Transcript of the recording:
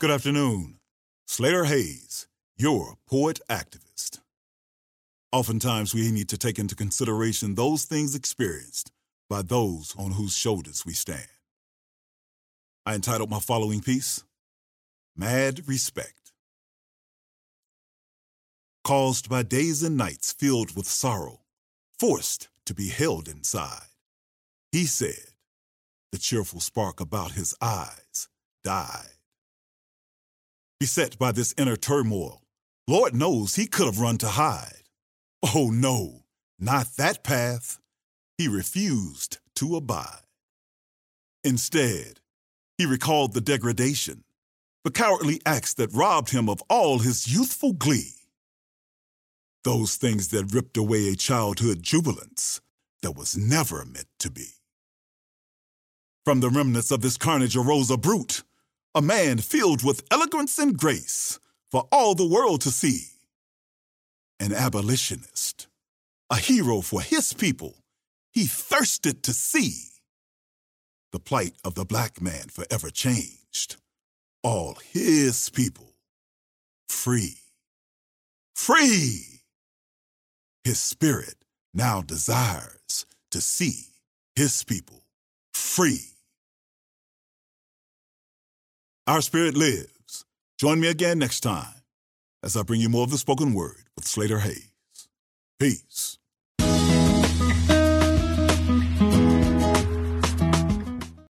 Good afternoon. Slater Hayes, your poet activist. Oftentimes we need to take into consideration those things experienced by those on whose shoulders we stand. I entitled my following piece, Mad Respect. Caused by days and nights filled with sorrow, forced to be held inside. He said, the cheerful spark about his eyes died. Beset by this inner turmoil, Lord knows he could have run to hide. Oh no, not that path. He refused to abide. Instead, he recalled the degradation, the cowardly acts that robbed him of all his youthful glee. Those things that ripped away a childhood jubilance that was never meant to be. From the remnants of this carnage arose a brute, a man filled with eloquence and grace for all the world to see. An abolitionist, a hero for his people, he thirsted to see. The plight of the black man forever changed. All his people free. Free! His spirit now desires to see his people free. Our spirit lives. Join me again next time as I bring you more of the spoken word with Slater Hayes. Peace.